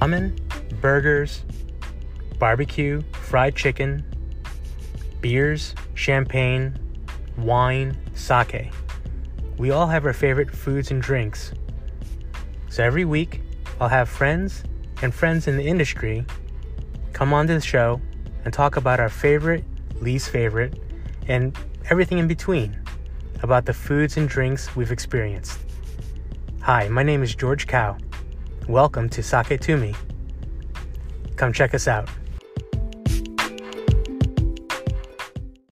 Ramen, burgers, barbecue, fried chicken, beers, champagne, wine, sake. We all have our favorite foods and drinks. So every week, I'll have friends and friends in the industry come on this show and talk about our favorite, least favorite, and everything in between about the foods and drinks we've experienced. Hi, my name is George Kao. Welcome to Saketumi. Come check us out.